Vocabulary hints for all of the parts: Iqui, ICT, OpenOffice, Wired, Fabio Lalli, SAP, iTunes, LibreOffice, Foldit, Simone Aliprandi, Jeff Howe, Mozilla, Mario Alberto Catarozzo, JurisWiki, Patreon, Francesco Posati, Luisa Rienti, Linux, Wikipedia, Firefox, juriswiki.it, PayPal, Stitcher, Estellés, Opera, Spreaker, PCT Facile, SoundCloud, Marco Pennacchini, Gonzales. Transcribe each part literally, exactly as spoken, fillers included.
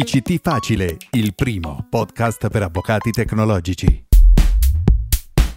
P C T Facile, il primo podcast per avvocati tecnologici.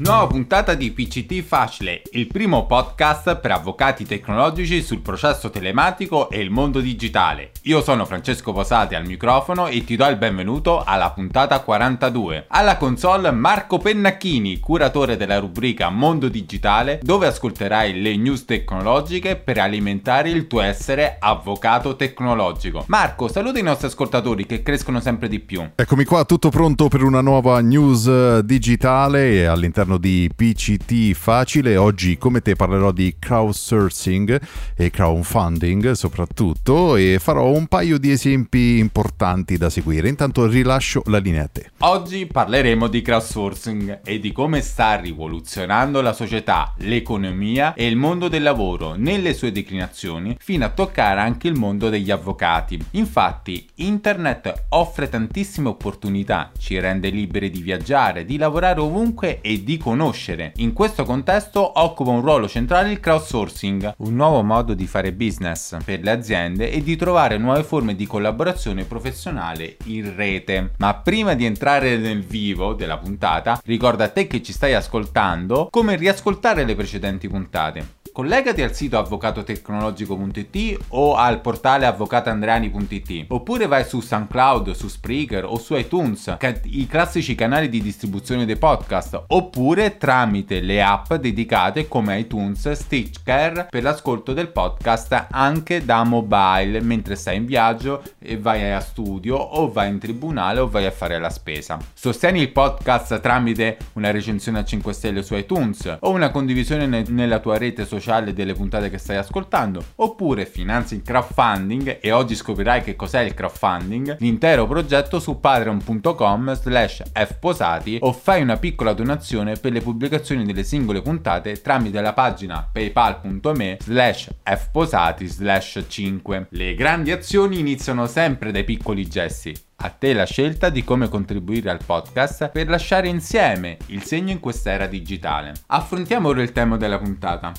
Nuova puntata di P C T Facile, il primo podcast per avvocati tecnologici sul processo telematico e il mondo digitale. Io sono Francesco Posati al microfono e ti do il benvenuto alla puntata quarantadue. Alla console Marco Pennacchini, curatore della rubrica Mondo Digitale, dove ascolterai le news tecnologiche per alimentare il tuo essere avvocato tecnologico. Marco, saluta i nostri ascoltatori che crescono sempre di più. Eccomi qua, tutto pronto per una nuova news digitale e all'interno di P C T Facile. Oggi come te parlerò di crowdsourcing e crowdfunding soprattutto, e farò un paio di esempi importanti da seguire. Intanto rilascio la linea a te. Oggi parleremo di crowdsourcing e di come sta rivoluzionando la società, l'economia e il mondo del lavoro nelle sue declinazioni, fino a toccare anche il mondo degli avvocati. Infatti internet offre tantissime opportunità, ci rende liberi di viaggiare, di lavorare ovunque e di di conoscere. In questo contesto occupa un ruolo centrale il crowdsourcing, un nuovo modo di fare business per le aziende e di trovare nuove forme di collaborazione professionale in rete. Ma prima di entrare nel vivo della puntata, ricorda a te che ci stai ascoltando come riascoltare le precedenti puntate. Collegati al sito avvocato tecnologico punto it o al portale avvocato andreani punto it, oppure vai su SoundCloud, su Spreaker o su iTunes, i classici canali di distribuzione dei podcast, oppure tramite le app dedicate come iTunes, Stitcher per l'ascolto del podcast anche da mobile mentre stai in viaggio e vai a studio o vai in tribunale o vai a fare la spesa. Sostieni il podcast tramite una recensione a cinque stelle su iTunes o una condivisione ne- nella tua rete sociale delle puntate che stai ascoltando, oppure finanzi il crowdfunding, e oggi scoprirai che cos'è il crowdfunding, l'intero progetto, su patreon punto com slash fposati, o fai una piccola donazione per le pubblicazioni delle singole puntate tramite la pagina paypal punto me slash fposati slash cinque. Le grandi azioni iniziano sempre dai piccoli gesti. A te la scelta di come contribuire al podcast per lasciare insieme il segno in quest'era digitale. Affrontiamo ora il tema della puntata.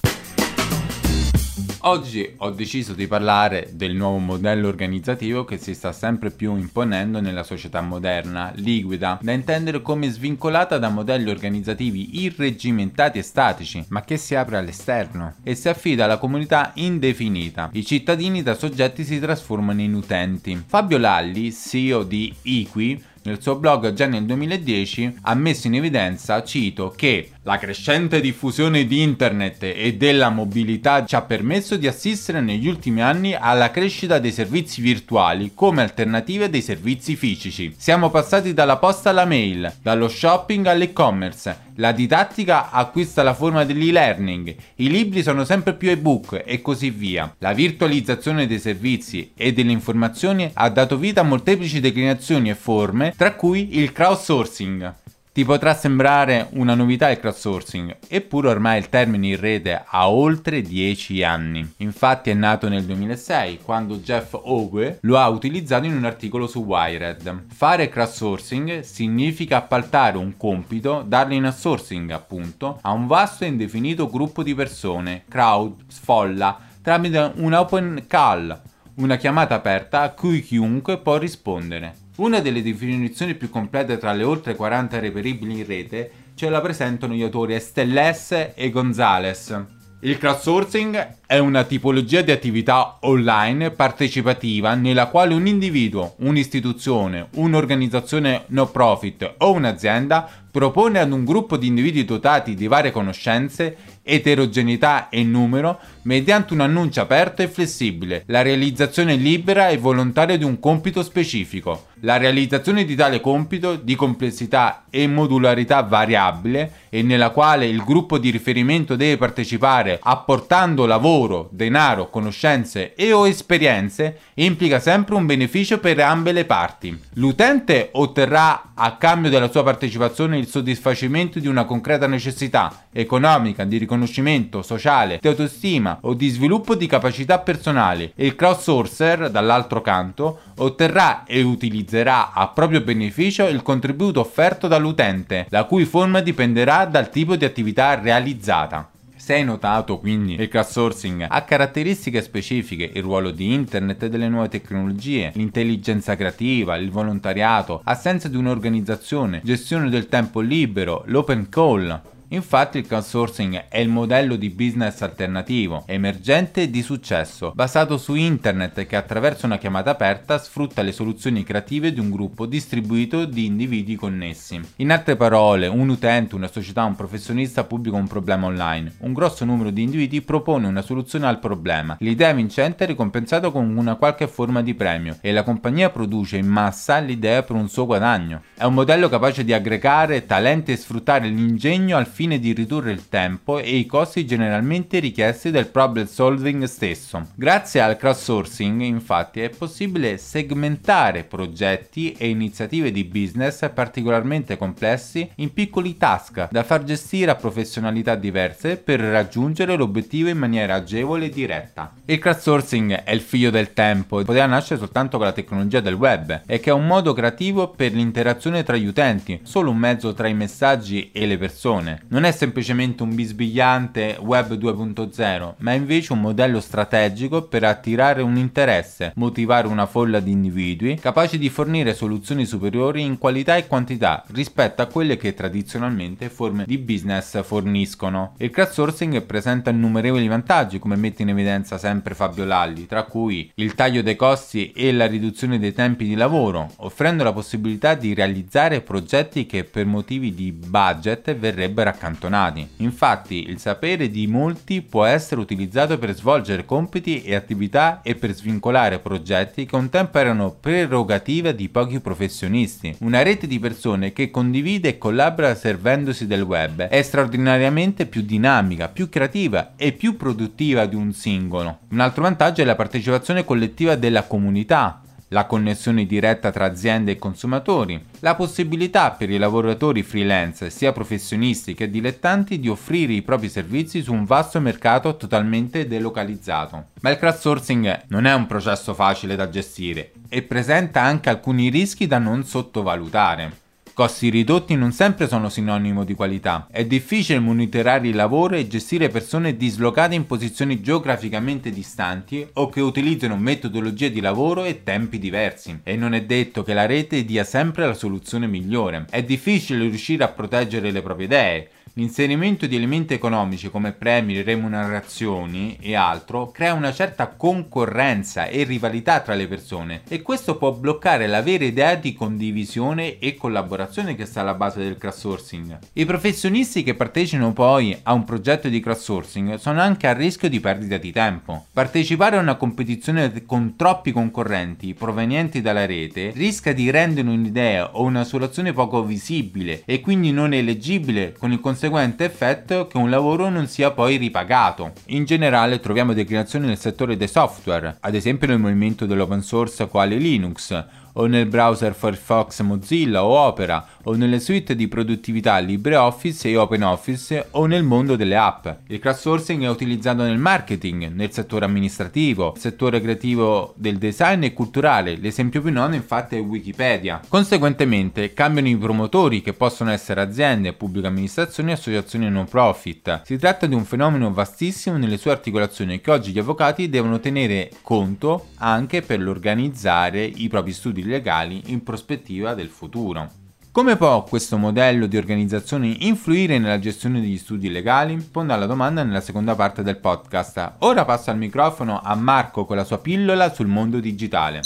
Oggi ho deciso di parlare del nuovo modello organizzativo che si sta sempre più imponendo nella società moderna, liquida, da intendere come svincolata da modelli organizzativi irreggimentati e statici, ma che si apre all'esterno e si affida alla comunità indefinita. I cittadini da soggetti si trasformano in utenti. Fabio Lalli, C E O di Iqui, nel suo blog già nel duemiladieci ha messo in evidenza, cito, che la crescente diffusione di internet e della mobilità ci ha permesso di assistere negli ultimi anni alla crescita dei servizi virtuali come alternative dei servizi fisici. Siamo passati dalla posta alla mail, dallo shopping all'e-commerce, la didattica acquista la forma dell'e-learning, i libri sono sempre più ebook e così via. La virtualizzazione dei servizi e delle informazioni ha dato vita a molteplici declinazioni e forme, tra cui il crowdsourcing. Ti potrà sembrare una novità il crowdsourcing, eppure ormai il termine in rete ha oltre dieci anni. Infatti è nato nel duemilasei, quando Jeff Howe lo ha utilizzato in un articolo su Wired. Fare crowdsourcing significa appaltare un compito, darlo in outsourcing appunto, a un vasto e indefinito gruppo di persone, crowd, folla, tramite un open call, una chiamata aperta a cui chiunque può rispondere. Una delle definizioni più complete tra le oltre quaranta reperibili in rete ce la presentano gli autori Estellés e Gonzales. Il crowdsourcing è una tipologia di attività online partecipativa nella quale un individuo, un'istituzione, un'organizzazione no profit o un'azienda propone ad un gruppo di individui dotati di varie conoscenze, eterogeneità e numero, mediante un annuncio aperto e flessibile, la realizzazione libera e volontaria di un compito specifico. La realizzazione di tale compito, di complessità e modularità variabile, e nella quale il gruppo di riferimento deve partecipare apportando lavoro, denaro, conoscenze e o esperienze, implica sempre un beneficio per ambe le parti. L'utente otterrà a cambio della sua partecipazione il soddisfacimento di una concreta necessità economica, di riconoscimento sociale, di autostima o di sviluppo di capacità personali, e il crowdsourcer, dall'altro canto, otterrà e utilizzerà a proprio beneficio il contributo offerto dall'utente, la cui forma dipenderà dal tipo di attività realizzata. Se hai notato, quindi, il crowdsourcing ha caratteristiche specifiche, il ruolo di internet e delle nuove tecnologie, l'intelligenza creativa, il volontariato, assenza di un'organizzazione, gestione del tempo libero, l'open call. Infatti il crowdsourcing è il modello di business alternativo, emergente e di successo, basato su internet che attraverso una chiamata aperta sfrutta le soluzioni creative di un gruppo distribuito di individui connessi. In altre parole, un utente, una società, un professionista pubblica un problema online. Un grosso numero di individui propone una soluzione al problema. L'idea vincente è ricompensata con una qualche forma di premio e la compagnia produce in massa l'idea per un suo guadagno. È un modello capace di aggregare talenti e sfruttare l'ingegno al fine di ridurre il tempo e i costi generalmente richiesti del problem solving stesso. Grazie al crowdsourcing, infatti, è possibile segmentare progetti e iniziative di business particolarmente complessi in piccoli task da far gestire a professionalità diverse per raggiungere l'obiettivo in maniera agevole e diretta. Il crowdsourcing è il figlio del tempo e poteva nascere soltanto con la tecnologia del web e che è un modo creativo per l'interazione tra gli utenti, solo un mezzo tra i messaggi e le persone. Non è semplicemente un bisbigliante web due punto zero, ma è invece un modello strategico per attirare un interesse, motivare una folla di individui capaci di fornire soluzioni superiori in qualità e quantità rispetto a quelle che tradizionalmente forme di business forniscono. Il crowdsourcing presenta innumerevoli vantaggi, come mette in evidenza sempre Fabio Lalli, tra cui il taglio dei costi e la riduzione dei tempi di lavoro, offrendo la possibilità di realizzare progetti che per motivi di budget verrebbero a accantonati. Infatti, il sapere di molti può essere utilizzato per svolgere compiti e attività e per svincolare progetti che un tempo erano prerogativa di pochi professionisti. Una rete di persone che condivide e collabora servendosi del web è straordinariamente più dinamica, più creativa e più produttiva di un singolo. Un altro vantaggio è la partecipazione collettiva della comunità, la connessione diretta tra aziende e consumatori, la possibilità per i lavoratori freelance, sia professionisti che dilettanti, di offrire i propri servizi su un vasto mercato totalmente delocalizzato. Ma il crowdsourcing non è un processo facile da gestire e presenta anche alcuni rischi da non sottovalutare. Costi ridotti non sempre sono sinonimo di qualità. È difficile monitorare il lavoro e gestire persone dislocate in posizioni geograficamente distanti o che utilizzano metodologie di lavoro e tempi diversi. E non è detto che la rete dia sempre la soluzione migliore. È difficile riuscire a proteggere le proprie idee. L'inserimento di elementi economici come premi, remunerazioni e altro crea una certa concorrenza e rivalità tra le persone e questo può bloccare la vera idea di condivisione e collaborazione che sta alla base del crowdsourcing. I professionisti che partecipano poi a un progetto di crowdsourcing sono anche a rischio di perdita di tempo. Partecipare a una competizione con troppi concorrenti provenienti dalla rete rischia di rendere un'idea o una soluzione poco visibile e quindi non eleggibile, con il conseguente conseguente effetto che un lavoro non sia poi ripagato. In generale troviamo declinazioni nel settore dei software, ad esempio nel movimento dell'open source quale Linux, o nel browser Firefox, Mozilla o Opera, o nelle suite di produttività LibreOffice e OpenOffice, o nel mondo delle app. Il crowdsourcing è utilizzato nel marketing, nel settore amministrativo, settore creativo del design e culturale, l'esempio più noto infatti è Wikipedia. Conseguentemente cambiano i promotori, che possono essere aziende, pubbliche amministrazioni e associazioni non profit. Si tratta di un fenomeno vastissimo nelle sue articolazioni che oggi gli avvocati devono tenere conto anche per l'organizzare i propri studi legali in prospettiva del futuro. Come può questo modello di organizzazione influire nella gestione degli studi legali? Rispondo alla domanda nella seconda parte del podcast. Ora passo al microfono a Marco con la sua pillola sul mondo digitale.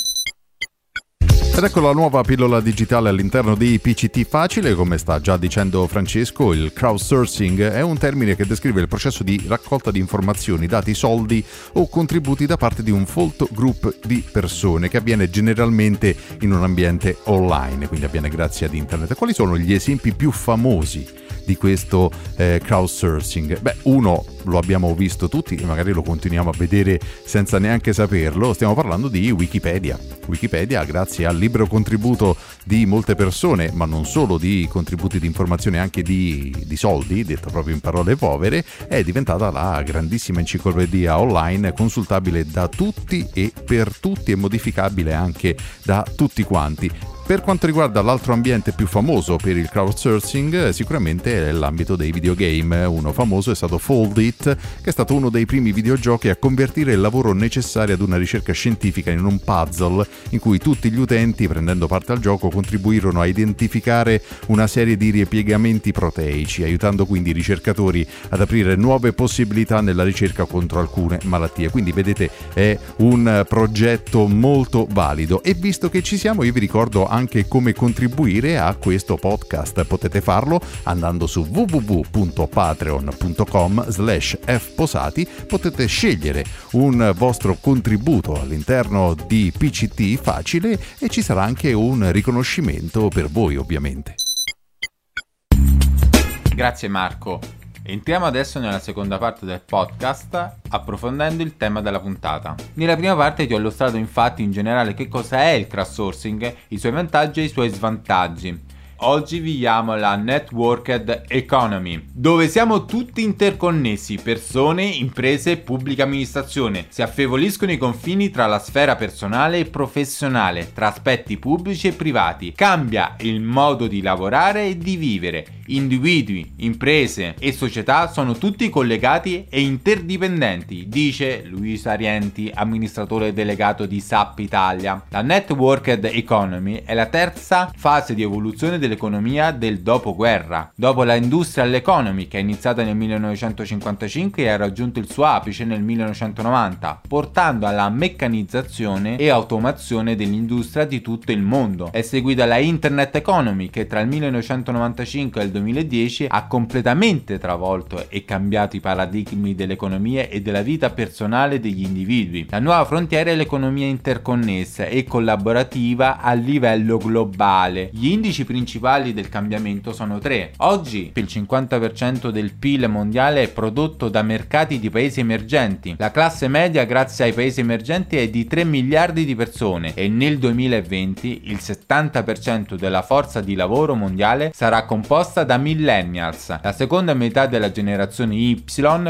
Ed ecco la nuova pillola digitale all'interno di P C T Facile. Come sta già dicendo Francesco, il crowdsourcing è un termine che descrive il processo di raccolta di informazioni, dati, soldi o contributi da parte di un folto gruppo di persone, che avviene generalmente in un ambiente online, quindi avviene grazie ad internet. Quali sono gli esempi più famosi di questo eh, crowdsourcing? Beh, uno lo abbiamo visto tutti e magari lo continuiamo a vedere senza neanche saperlo. Stiamo parlando di Wikipedia. Wikipedia, grazie al libero contributo di molte persone, ma non solo, di contributi di informazione, anche di, di soldi, detto proprio in parole povere, è diventata la grandissima enciclopedia online, consultabile da tutti e per tutti e modificabile anche da tutti quanti. Per quanto riguarda l'altro ambiente più famoso per il crowdsourcing, sicuramente è l'ambito dei videogame. Uno famoso è stato Foldit, che è stato uno dei primi videogiochi a convertire il lavoro necessario ad una ricerca scientifica in un puzzle, in cui tutti gli utenti, prendendo parte al gioco, contribuirono a identificare una serie di ripiegamenti proteici, aiutando quindi i ricercatori ad aprire nuove possibilità nella ricerca contro alcune malattie. Quindi vedete, è un progetto molto valido. E visto che ci siamo, io vi ricordo anche come contribuire a questo podcast. Potete farlo andando su www punto patreon punto com slash fposati. Potete scegliere un vostro contributo all'interno di P C T Facile e ci sarà anche un riconoscimento per voi, ovviamente. Grazie Marco. Entriamo adesso nella seconda parte del podcast, approfondendo il tema della puntata. Nella prima parte ti ho illustrato infatti in generale che cosa è il crowdsourcing, i suoi vantaggi e i suoi svantaggi. Oggi viviamo la networked economy, dove siamo tutti interconnessi, persone, imprese e pubblica amministrazione. Si affievoliscono i confini tra la sfera personale e professionale, tra aspetti pubblici e privati. Cambia il modo di lavorare e di vivere. Individui, imprese e società sono tutti collegati e interdipendenti, dice Luisa Rienti, amministratore delegato di S A P Italia. La networked economy è la terza fase di evoluzione dell'economia del dopoguerra. Dopo la industrial economy, che è iniziata nel millenovecentocinquantacinque e ha raggiunto il suo apice nel millenovecentonovanta, portando alla meccanizzazione e automazione dell'industria di tutto il mondo. È seguita la internet economy, che tra il millenovecentonovantacinque e il duemiladieci ha completamente travolto e cambiato i paradigmi dell'economia e della vita personale degli individui. La nuova frontiera è l'economia interconnessa e collaborativa a livello globale. Gli indici principali del cambiamento sono tre. Oggi il cinquanta per cento del P I L mondiale è prodotto da mercati di paesi emergenti. La classe media grazie ai paesi emergenti è di tre miliardi di persone e nel duemilaventi il settanta per cento della forza di lavoro mondiale sarà composta da millennials, la seconda metà della generazione Y,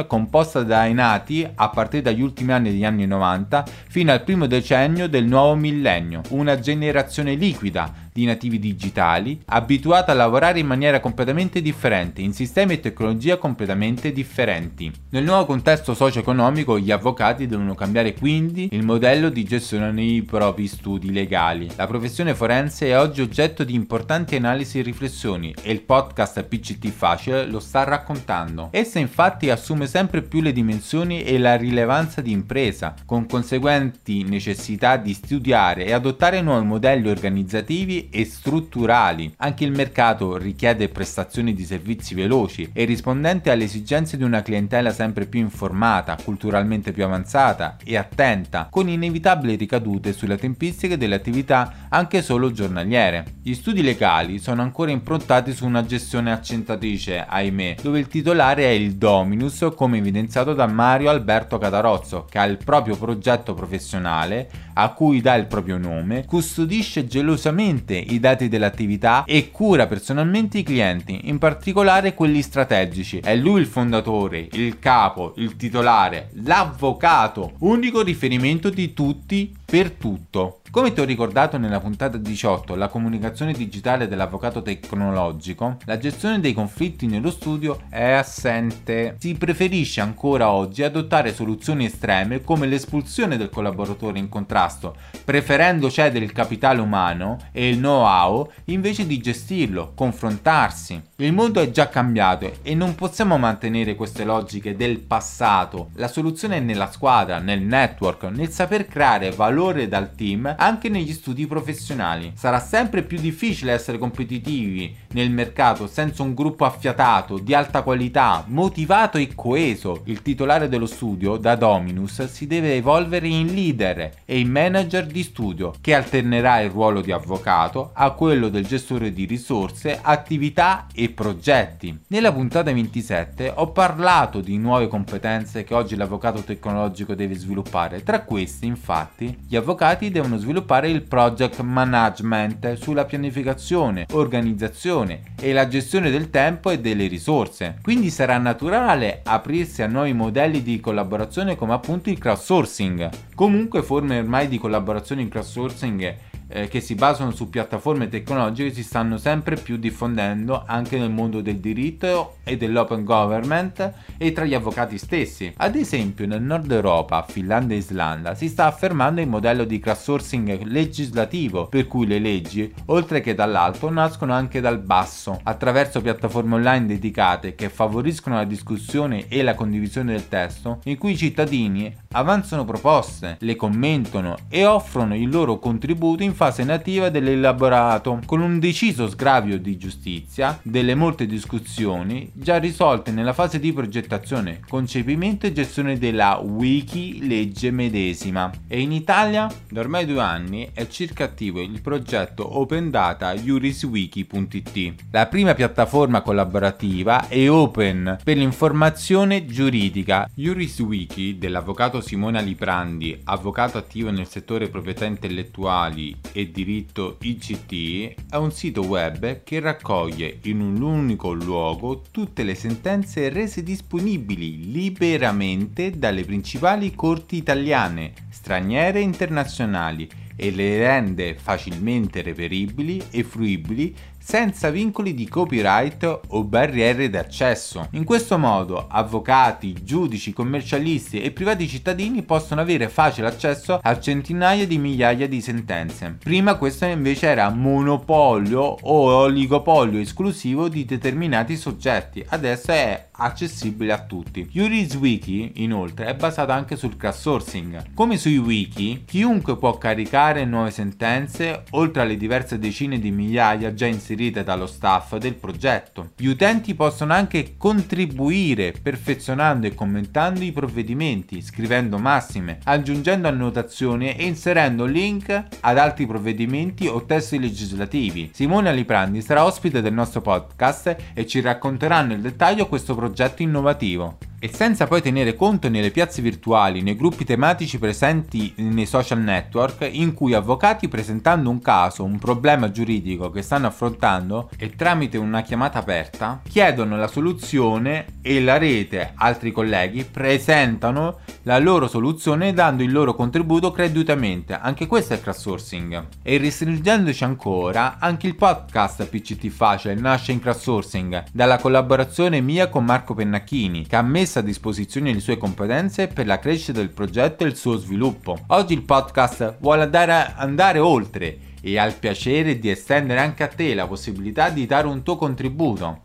composta dai nati a partire dagli ultimi anni degli anni novanta fino al primo decennio del nuovo millennio, una generazione liquida di nativi digitali, abituata a lavorare in maniera completamente differente, in sistemi e tecnologia completamente differenti. Nel nuovo contesto socio-economico gli avvocati devono cambiare quindi il modello di gestione nei propri studi legali. La professione forense è oggi oggetto di importanti analisi e riflessioni e il podcast P C T Facile lo sta raccontando. Essa infatti assume sempre più le dimensioni e la rilevanza di impresa, con conseguenti necessità di studiare e adottare nuovi modelli organizzativi e strutturali. Anche il mercato richiede prestazioni di servizi veloci e rispondenti alle esigenze di una clientela sempre più informata, culturalmente più avanzata e attenta, con inevitabili ricadute sulle tempistiche delle attività anche solo giornaliere. Gli studi legali sono ancora improntati su una gestione accentratrice, ahimè, dove il titolare è il dominus, come evidenziato da Mario Alberto Catarozzo, che ha il proprio progetto professionale, a cui dà il proprio nome, custodisce gelosamente i dati dell'attività e cura personalmente i clienti, in particolare quelli strategici. È lui il fondatore, il capo, il titolare, l'avvocato, unico riferimento di tutti per tutto. Come ti ho ricordato nella puntata diciotto, la comunicazione digitale dell'avvocato tecnologico, la gestione dei conflitti nello studio è assente. Si preferisce ancora oggi adottare soluzioni estreme come l'espulsione del collaboratore in contrasto, preferendo cedere il capitale umano e il know-how invece di gestirlo, confrontarsi. Il mondo è già cambiato e non possiamo mantenere queste logiche del passato. La soluzione è nella squadra, nel network, nel saper creare valore dal team anche negli studi professionali. Sarà sempre più difficile essere competitivi nel mercato senza un gruppo affiatato, di alta qualità, motivato e coeso. Il titolare dello studio, da dominus, si deve evolvere in leader e in manager di studio, che alternerà il ruolo di avvocato a quello del gestore di risorse, attività e progetti. Nella puntata ventisette ho parlato di nuove competenze che oggi l'avvocato tecnologico deve sviluppare. Tra queste, infatti, gli avvocati devono sviluppare il project management sulla pianificazione, organizzazione e la gestione del tempo e delle risorse. Quindi sarà naturale aprirsi a nuovi modelli di collaborazione come appunto il crowdsourcing. Comunque forme ormai di collaborazione in crowdsourcing eh, che si basano su piattaforme tecnologiche si stanno sempre più diffondendo anche nel mondo del diritto e dell'open government e tra gli avvocati stessi. Ad esempio nel nord Europa, Finlandia e Islanda, si sta affermando il modello di crowdsourcing legislativo, per cui le leggi, oltre che dall'alto, nascono anche dal basso, attraverso piattaforme online dedicate che favoriscono la discussione e la condivisione del testo, in cui i cittadini avanzano proposte, le commentano e offrono il loro contributo in fase nativa dell'elaborato, con un deciso sgravio di giustizia delle molte discussioni già risolte nella fase di progettazione, concepimento e gestione della wiki legge medesima. E in Italia da ormai due anni è circa attivo il progetto Open Data juriswiki punto it, la prima piattaforma collaborativa e open per l'informazione giuridica. JurisWiki dell'avvocato Simone Aliprandi, avvocato attivo nel settore proprietà intellettuali e diritto I C T, è un sito web che raccoglie in un unico luogo tutte le sentenze rese disponibili liberamente dalle principali corti italiane, straniere e internazionali, e le rende facilmente reperibili e fruibili senza vincoli di copyright o barriere d'accesso. In questo modo avvocati, giudici, commercialisti e privati cittadini possono avere facile accesso a centinaia di migliaia di sentenze. Prima questo invece era monopolio o oligopolio esclusivo di determinati soggetti, adesso è accessibile a tutti. JurisWiki inoltre è basata anche sul crowdsourcing. Come sui wiki, chiunque può caricare nuove sentenze oltre alle diverse decine di migliaia già inserite dallo staff del progetto. Gli utenti possono anche contribuire perfezionando e commentando i provvedimenti, scrivendo massime, aggiungendo annotazioni e inserendo link ad altri provvedimenti o testi legislativi. Simone Aliprandi sarà ospite del nostro podcast e ci racconterà nel dettaglio questo progetto innovativo. E senza poi tenere conto nelle piazze virtuali, nei gruppi tematici presenti nei social network, in cui avvocati presentando un caso, un problema giuridico che stanno affrontando e tramite una chiamata aperta chiedono la soluzione e la rete, altri colleghi, presentano la loro soluzione dando il loro contributo gratuitamente. Anche questo è crowdsourcing. E restringendoci ancora, anche il podcast P C T Facile nasce in crowdsourcing, dalla collaborazione mia con Marco Pennacchini, che ha messo a disposizione le sue competenze per la crescita del progetto e il suo sviluppo. Oggi il podcast vuole andare, andare oltre e ha il piacere di estendere anche a te la possibilità di dare un tuo contributo.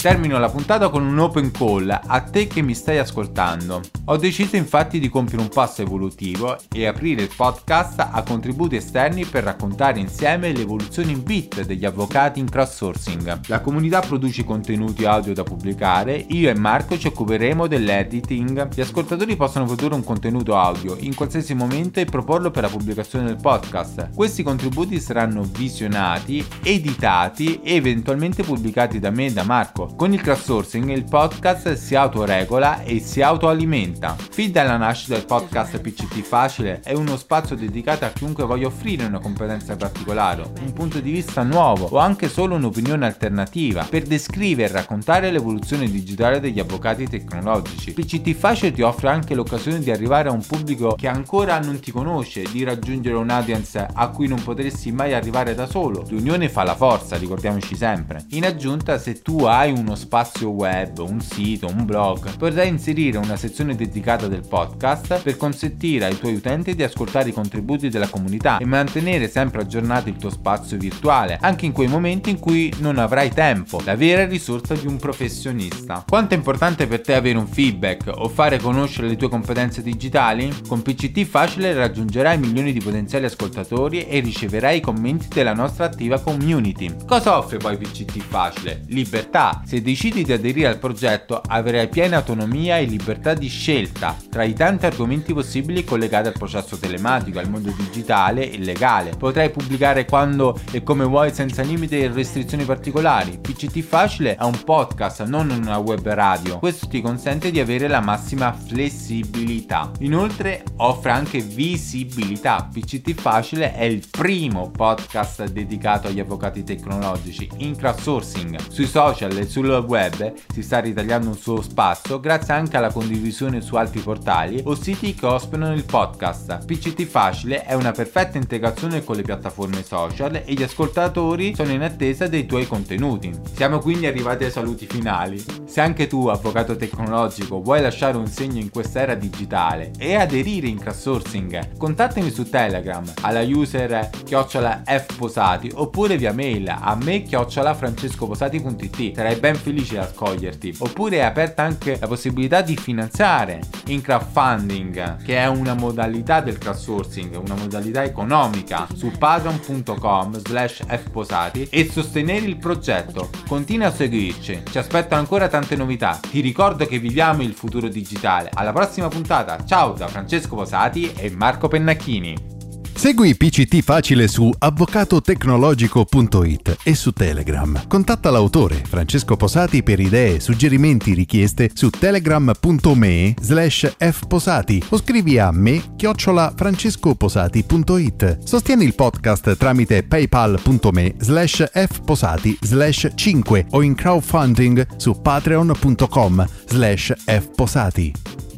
Termino la puntata con un open call a te che mi stai ascoltando. Ho deciso infatti di compiere un passo evolutivo e aprire il podcast a contributi esterni per raccontare insieme l'evoluzione in bit degli avvocati in crowdsourcing. La comunità produce contenuti audio da pubblicare, io e Marco ci occuperemo dell'editing. Gli ascoltatori possono produrre un contenuto audio in qualsiasi momento e proporlo per la pubblicazione del podcast. Questi contributi saranno visionati, editati e eventualmente pubblicati da me e da Marco. Con il crowdsourcing il podcast si autoregola e si autoalimenta. Fin dalla nascita del podcast P C T Facile è uno spazio dedicato a chiunque voglia offrire una competenza particolare, un punto di vista nuovo o anche solo un'opinione alternativa per descrivere e raccontare l'evoluzione digitale degli avvocati tecnologici. P C T Facile ti offre anche l'occasione di arrivare a un pubblico che ancora non ti conosce, di raggiungere un'audience a cui non potresti mai arrivare da solo. L'unione fa la forza, ricordiamoci sempre. In aggiunta, se tu hai un uno spazio web, un sito, un blog, potrai inserire una sezione dedicata del podcast per consentire ai tuoi utenti di ascoltare i contributi della comunità e mantenere sempre aggiornato il tuo spazio virtuale, anche in quei momenti in cui non avrai tempo, la vera risorsa di un professionista. Quanto è importante per te avere un feedback o fare conoscere le tue competenze digitali? Con P C T Facile raggiungerai milioni di potenziali ascoltatori e riceverai i commenti della nostra attiva community. Cosa offre poi P C T Facile? Libertà. Se decidi di aderire al progetto avrai piena autonomia e libertà di scelta tra i tanti argomenti possibili collegati al processo telematico, al mondo digitale e legale. Potrai pubblicare quando e come vuoi senza limiti e restrizioni particolari. P C T Facile è un podcast, non una web radio. Questo ti consente di avere la massima flessibilità. Inoltre offre anche visibilità. P C T Facile è il primo podcast dedicato agli avvocati tecnologici in crowdsourcing. Sui social e su sul web si sta ritagliando un suo spazio grazie anche alla condivisione su altri portali o siti che ospitano il podcast. P C T Facile è una perfetta integrazione con le piattaforme social e gli ascoltatori sono in attesa dei tuoi contenuti. Siamo quindi arrivati ai saluti finali. Se anche tu, avvocato tecnologico, vuoi lasciare un segno in quest'era digitale e aderire in crowdsourcing, contattami su Telegram alla user chiocciola fposati oppure via mail a me chiocciola francescoposati.it. Sarai ben felice ad accoglierti. Oppure è aperta anche la possibilità di finanziare in crowdfunding, che è una modalità del crowdsourcing, una modalità economica, su patreon punto com slash fposati e sostenere il progetto. Continua a seguirci, ci aspettano ancora tante novità. Ti ricordo che viviamo il futuro digitale. Alla prossima puntata, ciao da Francesco Posati e Marco Pennacchini. Segui P C T Facile su avvocato tecnologico punto it e su Telegram. Contatta l'autore Francesco Posati per idee, suggerimenti, richieste su telegram punto me slash fposati o scrivi a me chiocciola francescoposati.it. Sostieni il podcast tramite paypal punto me slash fposati slash cinque o in crowdfunding su patreon punto com slash fposati.